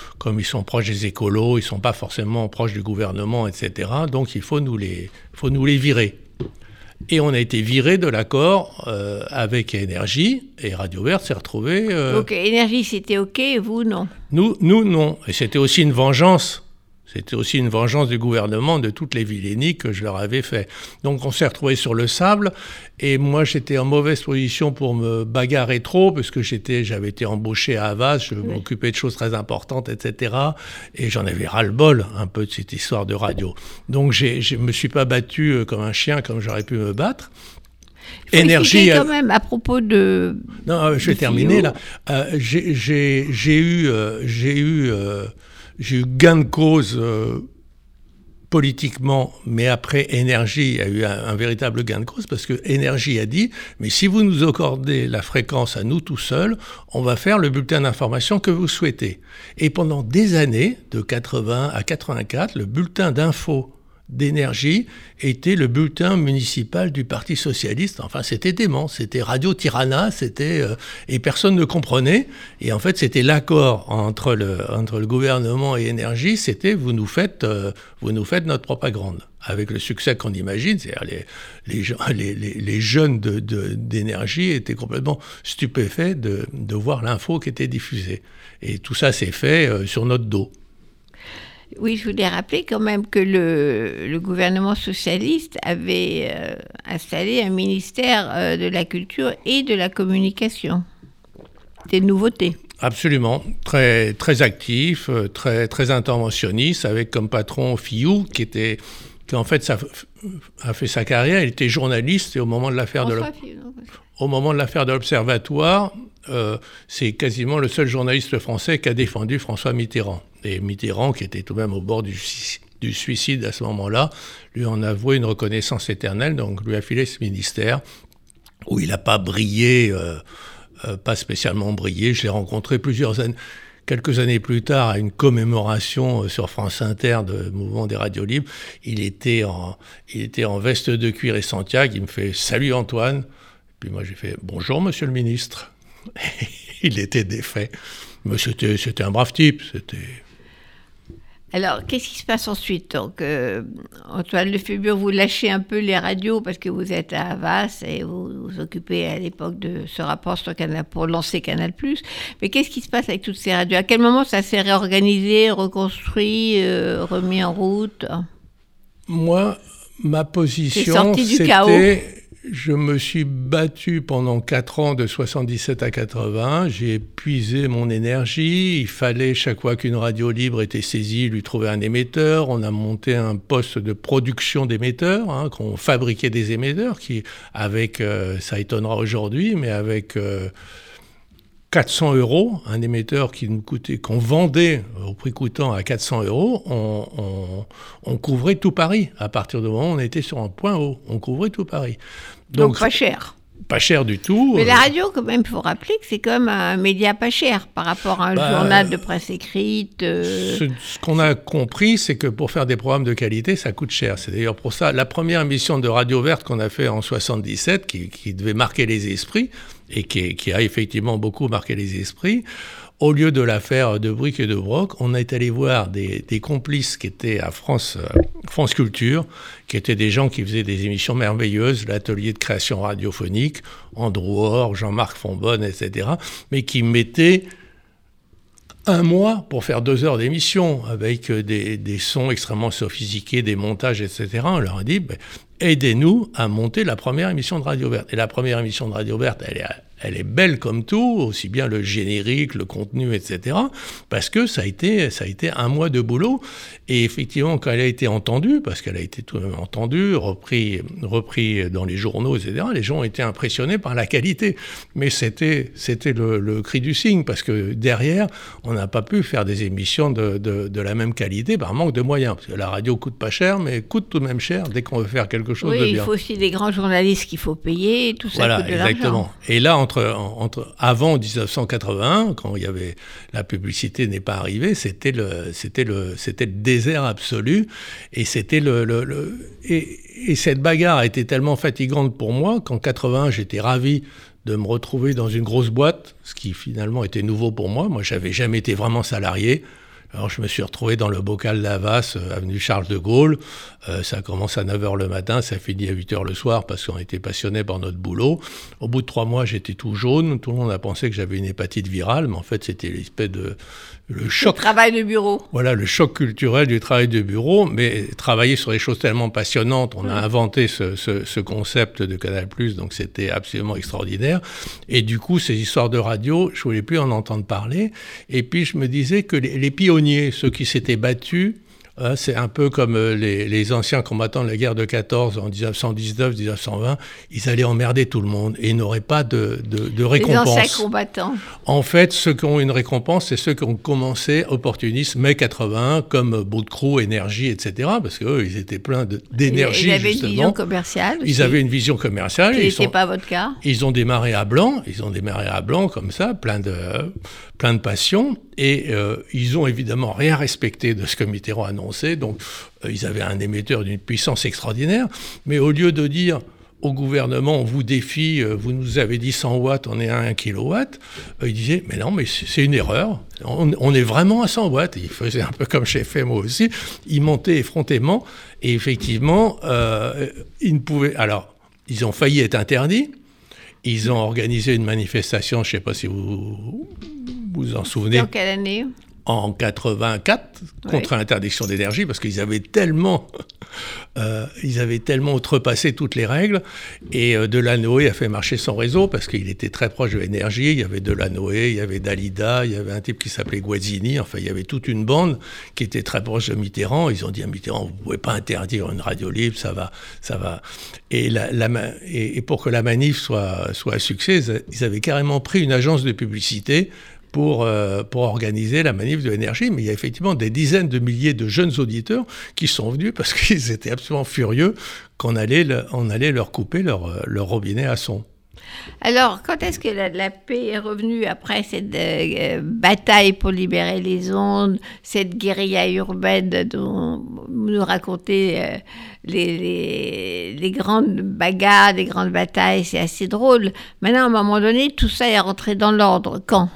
proches des écolos, ils ne sont pas forcément proches du gouvernement, etc. Donc il faut nous les virer ». Et on a été viré de l'accord avec NRJ, et Radio Verte s'est retrouvée... Donc NRJ, c'était OK, et vous, non ? Nous, non. Et c'était aussi une vengeance. C'était aussi une vengeance du gouvernement, de toutes les vilainies que je leur avais fait. Donc on s'est retrouvés sur le sable, et moi, j'étais en mauvaise position pour me bagarrer trop, parce que j'avais été embauché à Havas, je m'occupais de choses très importantes, etc. Et j'en avais ras-le-bol, un peu, de cette histoire de radio. Donc je me suis pas battu comme un chien, comme j'aurais pu me battre. Énergie quand même à propos de... Non, je vais terminer, là. J'ai eu gain de cause politiquement, mais après NRJ a eu un véritable gain de cause, parce que NRJ a dit « mais si vous nous accordez la fréquence à nous tout seuls, on va faire le bulletin d'information que vous souhaitez ». Et pendant des années, de 80 à 84, le bulletin d'info d'NRJ était le bulletin municipal du Parti socialiste. Enfin, c'était dément, c'était Radio Tirana, et personne ne comprenait. Et en fait, c'était l'accord entre le gouvernement et NRJ, c'était vous nous faites notre propagande. Avec le succès qu'on imagine, c'est-à-dire les jeunes d'NRJ étaient complètement stupéfaits de voir l'info qui était diffusée. Et tout ça s'est fait sur notre dos. Oui, je voulais rappeler quand même que le gouvernement socialiste avait installé un ministère de la culture et de la communication. Des nouveautés. Absolument. Très, très actif, très, très interventionniste, avec comme patron Filloux, qui en fait a fait sa carrière. Il était journaliste et au moment de l'affaire de l'Observatoire, c'est quasiment le seul journaliste français qui a défendu François Mitterrand. Et Mitterrand, qui était tout de même au bord du du suicide à ce moment-là, lui en a voué une reconnaissance éternelle, donc lui a filé ce ministère où il n'a pas brillé, pas spécialement brillé. Je l'ai rencontré quelques années plus tard à une commémoration sur France Inter de Mouvement des Radios Libres. Il était en veste de cuir et Santiago, il me fait « Salut Antoine ». Puis moi j'ai fait « Bonjour monsieur le ministre ». Il était défait. Mais c'était un brave type, c'était... Alors, qu'est-ce qui se passe ensuite ? Donc, Antoine Lefébure, vous lâchez un peu les radios parce que vous êtes à Havas et vous vous occupez à l'époque de ce rapport sur Canal pour lancer Canal+. Mais qu'est-ce qui se passe avec toutes ces radios ? À quel moment ça s'est réorganisé, reconstruit, remis en route ? Moi, ma position, c'était... Je me suis battu pendant 4 ans de 77 à 80, j'ai épuisé mon énergie, il fallait chaque fois qu'une radio libre était saisie, lui trouver un émetteur, on a monté un poste de production d'émetteurs, qu'on fabriquait des émetteurs qui, avec, ça étonnera aujourd'hui, mais avec 400 €, un émetteur qui nous coûtait, qu'on vendait au prix coûtant à 400 €, on couvrait tout Paris. À partir du moment où on était sur un point haut, on couvrait tout Paris. Donc pas cher. Pas cher du tout. Mais la radio, quand même, il faut rappeler que c'est quand même un média pas cher par rapport à un journal de presse écrite. Ce qu'on a compris, c'est que pour faire des programmes de qualité, ça coûte cher. C'est d'ailleurs pour ça, la première émission de Radio Verte qu'on a fait en 77, qui devait marquer les esprits, et qui a effectivement beaucoup marqué les esprits, au lieu de la faire de briques et de broc, on est allé voir des complices qui étaient à France Culture, qui étaient des gens qui faisaient des émissions merveilleuses, l'atelier de création radiophonique, Andrew Orr, Jean-Marc Fonbonne, etc., mais qui mettaient un mois pour faire 2 heures d'émission, avec des sons extrêmement sophistiqués, des montages, etc. On leur a dit... aidez-nous à monter la première émission de Radio Verte. Et la première émission de Radio Verte, elle est belle comme tout, aussi bien le générique, le contenu, etc., parce que ça a été 1 mois de boulot. Et effectivement, quand elle a été entendue, parce qu'elle a été tout de même entendue, repris dans les journaux, etc., les gens ont été impressionnés par la qualité. Mais c'était le cri du cygne, parce que derrière, on n'a pas pu faire des émissions de la même qualité par manque de moyens. Parce que la radio coûte pas cher, mais coûte tout de même cher dès qu'on veut faire quelque chose de bien. Oui, il faut aussi des grands journalistes qu'il faut payer, tout ça coûte de l'argent. Voilà, exactement. Et là, avant 1981, quand il y avait la publicité n'est pas arrivée, c'était le désert absolu, et c'était et cette bagarre était tellement fatigante pour moi qu'en 81 j'étais ravi de me retrouver dans une grosse boîte, ce qui finalement était nouveau pour moi. Moi, j'avais jamais été vraiment salarié. Alors je me suis retrouvé dans le bocal d'Havas, avenue Charles de Gaulle, ça commence à 9h le matin, ça finit à 8h le soir parce qu'on était passionnés par notre boulot. Au bout de 3 mois, j'étais tout jaune, tout le monde a pensé que j'avais une hépatite virale, mais en fait c'était l'espèce de... le choc... le travail de bureau. Voilà, le choc culturel du travail de bureau, mais travailler sur des choses tellement passionnantes, on a inventé ce concept de Canal+, donc c'était absolument extraordinaire. Et du coup, ces histoires de radio, je ne voulais plus en entendre parler, et puis je me disais que les pionniers, ceux qui s'étaient battus, c'est un peu comme les anciens combattants de la guerre de 14 en 1919, 1920, ils allaient emmerder tout le monde et ils n'auraient pas de récompense. Les anciens combattants. En fait, ceux qui ont une récompense, c'est ceux qui ont commencé opportunistes mai 81, comme Boutcrou, NRJ, etc., parce qu'eux, ils étaient pleins d'énergie, justement. Ils avaient une vision commerciale. Ils avaient une vision commerciale. Ce n'était pas votre cas. Ils ont démarré à blanc, comme ça, plein de passion. Et ils ont évidemment rien respecté de ce que Mitterrand annonçait. Donc, ils avaient un émetteur d'une puissance extraordinaire. Mais au lieu de dire au gouvernement, on vous défie, vous nous avez dit 100 watts, on est à 1 kilowatt, ils disaient, mais non, mais c'est une erreur. On est vraiment à 100 watts. Ils faisaient un peu comme j'ai fait moi aussi. Ils montaient effrontément. Et effectivement, ils ne pouvaient... Alors, ils ont failli être interdits. Ils ont organisé une manifestation, je ne sais pas si vous en souvenez. En quelle année ? En 84, oui. Contre l'interdiction d'énergie, parce qu'ils avaient tellement outrepassé toutes les règles. Et Delanoé a fait marcher son réseau, parce qu'il était très proche de l'énergie. Il y avait Delanoé, il y avait Dalida, il y avait un type qui s'appelait Guazzini. Enfin, il y avait toute une bande qui était très proche de Mitterrand. Ils ont dit à Mitterrand, vous ne pouvez pas interdire une radio libre, ça va. Et, pour que la manif soit un succès, ils avaient carrément pris une agence de publicité pour organiser la manif de NRJ. Mais il y a effectivement des dizaines de milliers de jeunes auditeurs qui sont venus parce qu'ils étaient absolument furieux qu'on allait, on allait leur couper leur robinet à son. Alors, quand est-ce que la paix est revenue après cette bataille pour libérer les ondes, cette guérilla urbaine dont nous racontait les grandes bagarres, les grandes batailles, c'est assez drôle. Maintenant, à un moment donné, tout ça est rentré dans l'ordre. Quand ?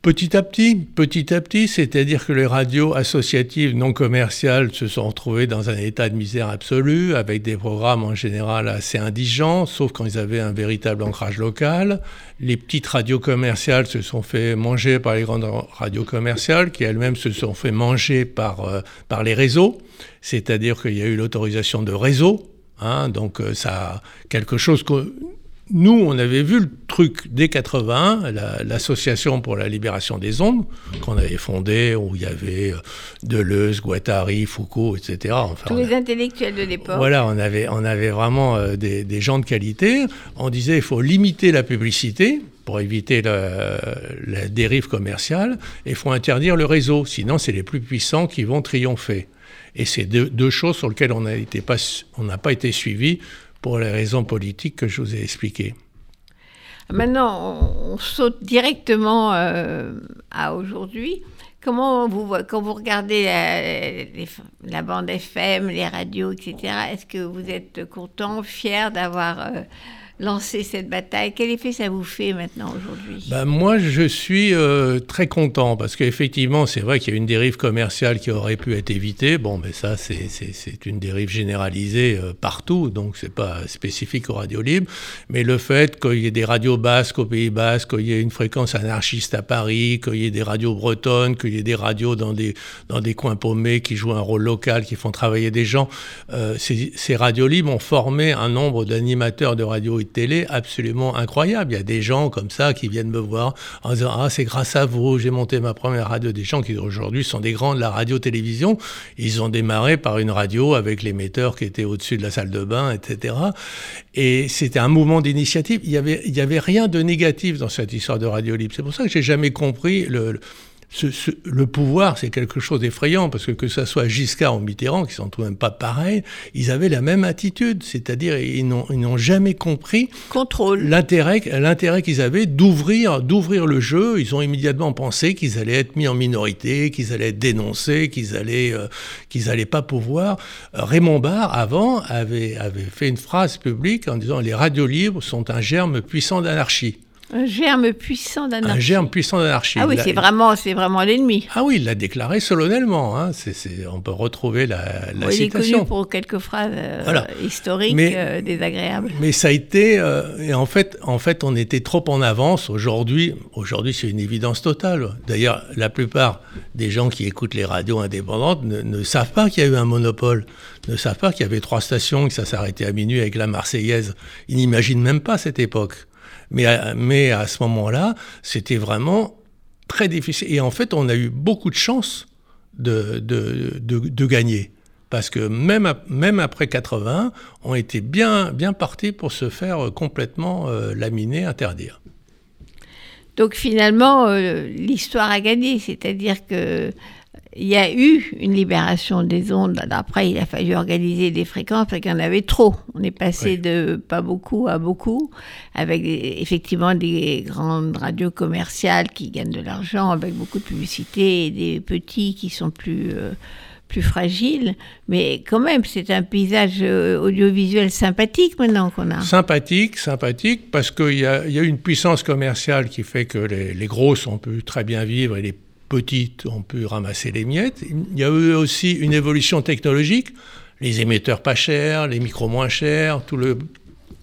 Petit à petit, c'est-à-dire que les radios associatives non commerciales se sont retrouvées dans un état de misère absolue, avec des programmes en général assez indigents, sauf quand ils avaient un véritable ancrage local. Les petites radios commerciales se sont fait manger par les grandes radios commerciales, qui elles-mêmes se sont fait manger par les réseaux, c'est-à-dire qu'il y a eu l'autorisation de réseaux, donc ça quelque chose que... Nous, on avait vu le truc dès 81, l'association pour la libération des ondes, qu'on avait fondée, où il y avait Deleuze, Guattari, Foucault, etc. Enfin, tous les intellectuels de l'époque. Voilà, on avait vraiment des gens de qualité. On disait il faut limiter la publicité pour éviter la dérive commerciale, et il faut interdire le réseau, sinon c'est les plus puissants qui vont triompher. Et c'est deux choses sur lesquelles on n'a pas été suivis, pour les raisons politiques que je vous ai expliquées. Maintenant, on saute directement à aujourd'hui. Comment quand vous regardez la bande FM, les radios, etc., est-ce que vous êtes content, fier d'avoir lancé cette bataille ? Quel effet ça vous fait maintenant, aujourd'hui ? Moi, je suis très content, parce qu'effectivement, c'est vrai qu'il y a une dérive commerciale qui aurait pu être évitée. Bon, mais ça, c'est une dérive généralisée partout, donc c'est pas spécifique aux radios libres. Mais le fait qu'il y ait des radios basques au Pays Basque, qu'il y ait une fréquence anarchiste à Paris, qu'il y ait des radios bretonnes, qu'il y ait des radios dans des coins paumés qui jouent un rôle local, qui font travailler des gens, ces radios libres ont formé un nombre d'animateurs de radios et de télé absolument incroyable. Il y a des gens comme ça qui viennent me voir en disant « Ah, c'est grâce à vous, j'ai monté ma première radio ». Des gens qui aujourd'hui sont des grands de la radio-télévision. Ils ont démarré par une radio avec l'émetteur qui était au-dessus de la salle de bain, etc. Et c'était un mouvement d'initiative. Il n'y avait rien de négatif dans cette histoire de radio libre. C'est pour ça que je n'ai jamais compris le pouvoir, c'est quelque chose d'effrayant, parce que ça soit Giscard ou Mitterrand, qui sont tout de même pas pareils, ils avaient la même attitude, c'est-à-dire ils n'ont jamais compris l'intérêt qu'ils avaient d'ouvrir le jeu. Ils ont immédiatement pensé qu'ils allaient être mis en minorité, qu'ils allaient être dénoncés, qu'ils allaient pas pouvoir. Raymond Barre, avant, avait fait une phrase publique en disant « Les radios libres sont un germe puissant d'anarchie ». Un germe puissant d'anarchie. Ah oui, c'est vraiment l'ennemi. Ah oui, il l'a déclaré solennellement. On peut retrouver la citation. Il est connu pour quelques phrases historiques désagréables. Mais ça a été... et en fait, on était trop en avance. Aujourd'hui, c'est une évidence totale. D'ailleurs, la plupart des gens qui écoutent les radios indépendantes ne savent pas qu'il y a eu un monopole, ne savent pas qu'il y avait 3 stations, que ça s'arrêtait à minuit avec la Marseillaise. Ils n'imaginent même pas cette époque. Mais à ce moment-là, c'était vraiment très difficile. Et en fait, on a eu beaucoup de chance de gagner. Parce que même après 80, on était bien partis pour se faire complètement laminer, interdire. Donc finalement, l'histoire a gagné. C'est-à-dire que... Il y a eu une libération des ondes. Après, il a fallu organiser des fréquences parce qu'il y en avait trop. On est passé de pas beaucoup à beaucoup, avec effectivement des grandes radios commerciales qui gagnent de l'argent, avec beaucoup de publicité, et des petits qui sont plus fragile, mais quand même, c'est un paysage audiovisuel sympathique maintenant qu'on a. Sympathique, parce qu'il y a une puissance commerciale qui fait que les grosses ont pu très bien vivre et les petites ont pu ramasser les miettes. Il y a eu aussi une évolution technologique, les émetteurs pas chers, les micros moins chers, tout le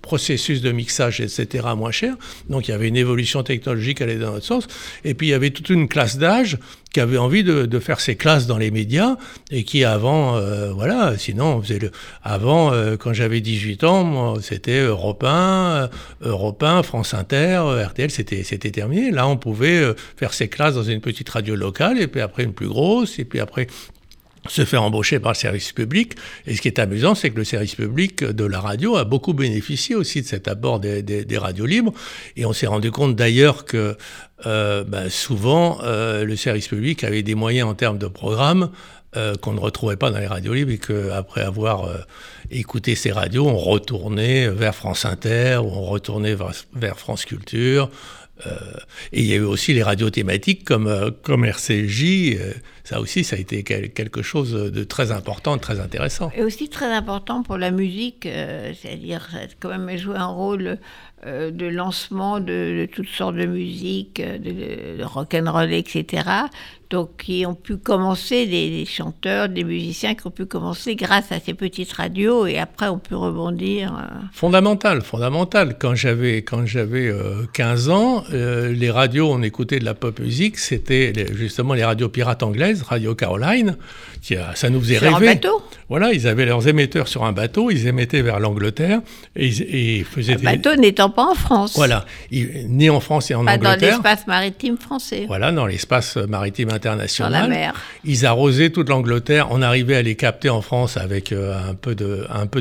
processus de mixage, etc., moins cher. Donc il y avait une évolution technologique allée dans notre sens. Et puis il y avait toute une classe d'âge qui avait envie de faire ses classes dans les médias et qui avant, quand j'avais 18 ans, moi, c'était Europe 1, France Inter, RTL, c'était terminé. Là, on pouvait faire ses classes dans une petite radio locale et puis après une plus grosse et puis après se faire embaucher par le service public. Et ce qui est amusant, c'est que le service public de la radio a beaucoup bénéficié aussi de cet apport des radios libres. Et on s'est rendu compte d'ailleurs que souvent, le service public avait des moyens en termes de programmes qu'on ne retrouvait pas dans les radios libres, et qu'après avoir écouté ces radios, on retournait vers France Inter, ou on retournait vers France Culture. Et il y a eu aussi les radios thématiques comme RCJ. Ça aussi, ça a été quelque chose de très important, de très intéressant. Et aussi très important pour la musique, c'est-à-dire ça a quand même joué un rôle de lancement de toutes sortes de musiques, de rock'n'roll, etc. Donc, qui ont pu commencer, des chanteurs, des musiciens qui ont pu commencer grâce à ces petites radios, et après on peut rebondir. Fondamental. Quand j'avais 15 ans, les radios, on écoutait de la pop musique, c'était justement les radios pirates anglaises, Radio Caroline, ça nous faisait rêver. Sur un bateau ? Voilà, ils avaient leurs émetteurs sur un bateau, ils émettaient vers l'Angleterre, et faisaient des... Un bateau n'étant pas en France. Voilà, ni en France et en Angleterre. Pas dans l'espace maritime français. Voilà, dans l'espace maritime international. Dans la mer. Ils arrosaient toute l'Angleterre, on arrivait à les capter en France avec un peu de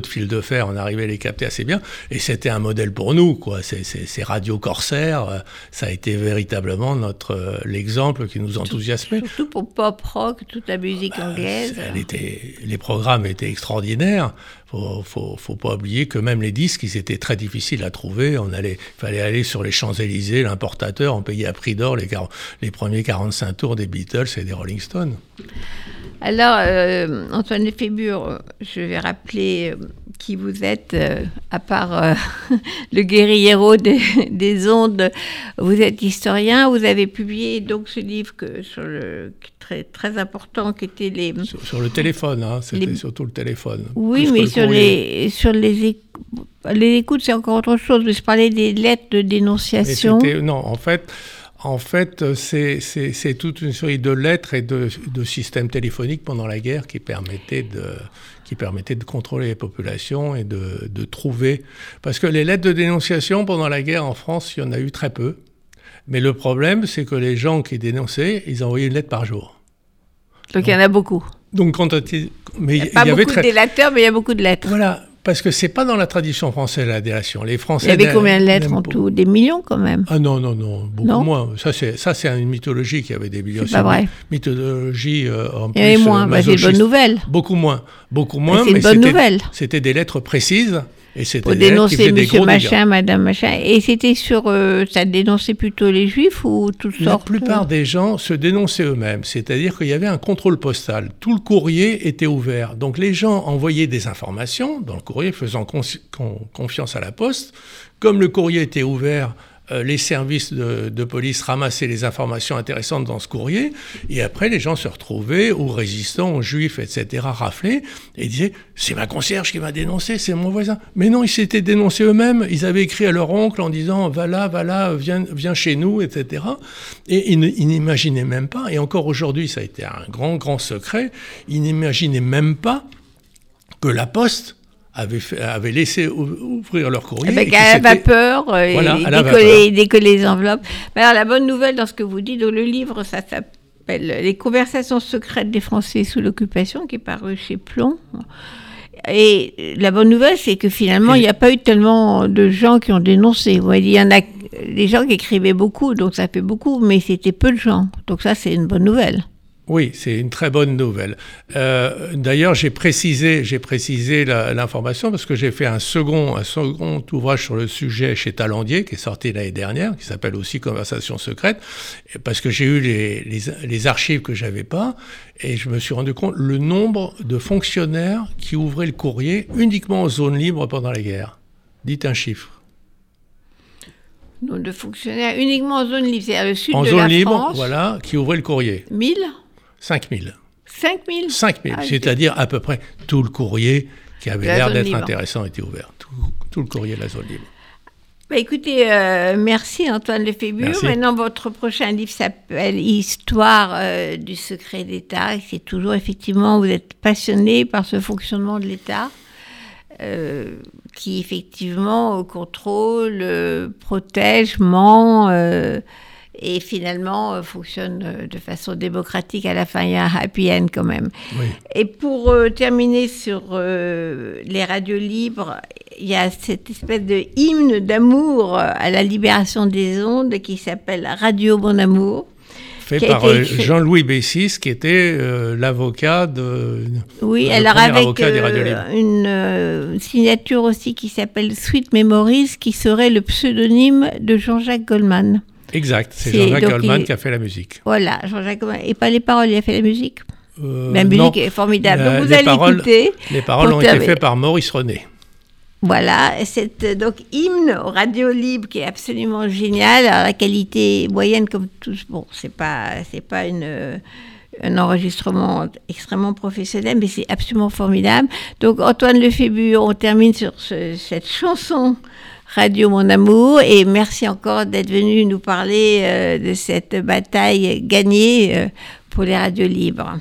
fil de fer, on arrivait à les capter assez bien, et c'était un modèle pour nous, quoi. Ces radios corsaires, ça a été véritablement l'exemple qui nous enthousiasmait. Surtout pour pop rock, toute la musique anglaise. Les programmes étaient extraordinaires. Faut pas oublier que même les disques, ils étaient très difficiles à trouver. Fallait aller sur les Champs-Élysées, l'importateur, on payait à prix d'or les premiers 45 tours des Beatles et des Rolling Stones. Alors, Antoine Lefébure, je vais rappeler qui vous êtes, à part le guérillero des ondes. Vous êtes historien, vous avez publié donc ce livre très, très important qui était les... Sur le téléphone, c'était surtout le téléphone. Oui, mais sur les écoutes, c'est encore autre chose. Je parlais des lettres de dénonciation. En fait, c'est toute une série de lettres et de systèmes téléphoniques pendant la guerre qui permettaient de contrôler les populations et de trouver... Parce que les lettres de dénonciation pendant la guerre en France, il y en a eu très peu. Mais le problème, c'est que les gens qui dénonçaient, ils envoyaient une lettre par jour. Donc il y en a beaucoup. Donc, il n'y a pas beaucoup de délateurs, mais il y a beaucoup de lettres. Voilà. Parce que c'est pas dans la tradition française, la délation. Les Français... Il y avait combien de lettres en tout ? Des millions, quand même. Ah non, beaucoup moins. Ça, c'est une mythologie qui avait des millions. C'est pas vrai. Mythologie en plus. Il y avait moins, c'est une bonne nouvelle. Beaucoup moins, mais c'était des lettres précises. Et c'était des lettres qui faisaient des gros dégâts. Pour dénoncer monsieur machin, madame machin. Et c'était ça dénonçait plutôt les juifs ou toutes sortes ? La plupart des gens se dénonçaient eux-mêmes. C'est-à-dire qu'il y avait un contrôle postal. Tout le courrier était ouvert. Donc les gens envoyaient des informations dans le courrier, faisant confiance à la poste. Comme le courrier était ouvert, les services de police ramassaient les informations intéressantes dans ce courrier, et après les gens se retrouvaient, aux résistants, aux juifs, etc., raflés, et disaient « c'est ma concierge qui m'a dénoncé, c'est mon voisin ». Mais non, ils s'étaient dénoncés eux-mêmes, ils avaient écrit à leur oncle en disant « va là, viens chez nous », etc. Et ils n'imaginaient même pas, et encore aujourd'hui ça a été un grand, grand secret, ils n'imaginaient même pas que la poste avaient laissé ouvrir leur courrier. Ils décollaient les enveloppes. Mais alors, la bonne nouvelle dans ce que vous dites, dans le livre, ça s'appelle « Les conversations secrètes des Français sous l'occupation », qui est paru chez Plon. Et la bonne nouvelle, c'est que finalement, il n'y a pas eu tellement de gens qui ont dénoncé. Vous voyez, il y en a des gens qui écrivaient beaucoup, donc ça fait beaucoup, mais c'était peu de gens. Donc ça, c'est une bonne nouvelle. Oui, c'est une très bonne nouvelle. D'ailleurs, j'ai précisé l'information parce que j'ai fait un second ouvrage sur le sujet chez Talandier, qui est sorti l'année dernière, qui s'appelle aussi Conversations secrètes, parce que j'ai eu les archives que j'avais pas, et je me suis rendu compte le nombre de fonctionnaires qui ouvraient le courrier uniquement en zone libre pendant la guerre. Dites un chiffre. Donc de fonctionnaires uniquement en zone libre, c'est-à-dire le sud de la France. En zone libre, voilà, qui ouvrait le courrier. 1000 5000. 5000 5000, c'est-à-dire à peu près tout le courrier qui avait l'air d'être intéressant était ouvert. Tout le courrier de la zone libre. Bah écoutez, merci Antoine Lefébure. Merci. Maintenant, votre prochain livre s'appelle « Histoire du secret d'État ». C'est toujours, effectivement, vous êtes passionné par ce fonctionnement de l'État. Qui effectivement contrôle, protège, ment, et finalement fonctionne de façon démocratique. À la fin, il y a un happy end quand même. Oui. Et pour terminer sur les radios libres, il y a cette espèce de hymne d'amour à la libération des ondes qui s'appelle Radio Mon Amour. Fait par Jean-Louis Bessis, qui était l'avocat de... Oui, alors avec une signature aussi qui s'appelle Sweet Memories, qui serait le pseudonyme de Jean-Jacques Goldman. Exact, c'est Jean-Jacques Goldman qui a fait la musique. Voilà, Jean-Jacques Goldman, et pas les paroles, il a fait la musique. La musique est formidable, donc vous allez écouter. Les paroles ont été faites par Maurice René. Voilà, cette donc hymne aux radios libres qui est absolument génial. Alors la qualité moyenne comme tous, bon, c'est pas un enregistrement extrêmement professionnel, mais c'est absolument formidable. Donc Antoine Lefébure, on termine sur cette chanson Radio Mon Amour, et merci encore d'être venu nous parler de cette bataille gagnée pour les radios libres.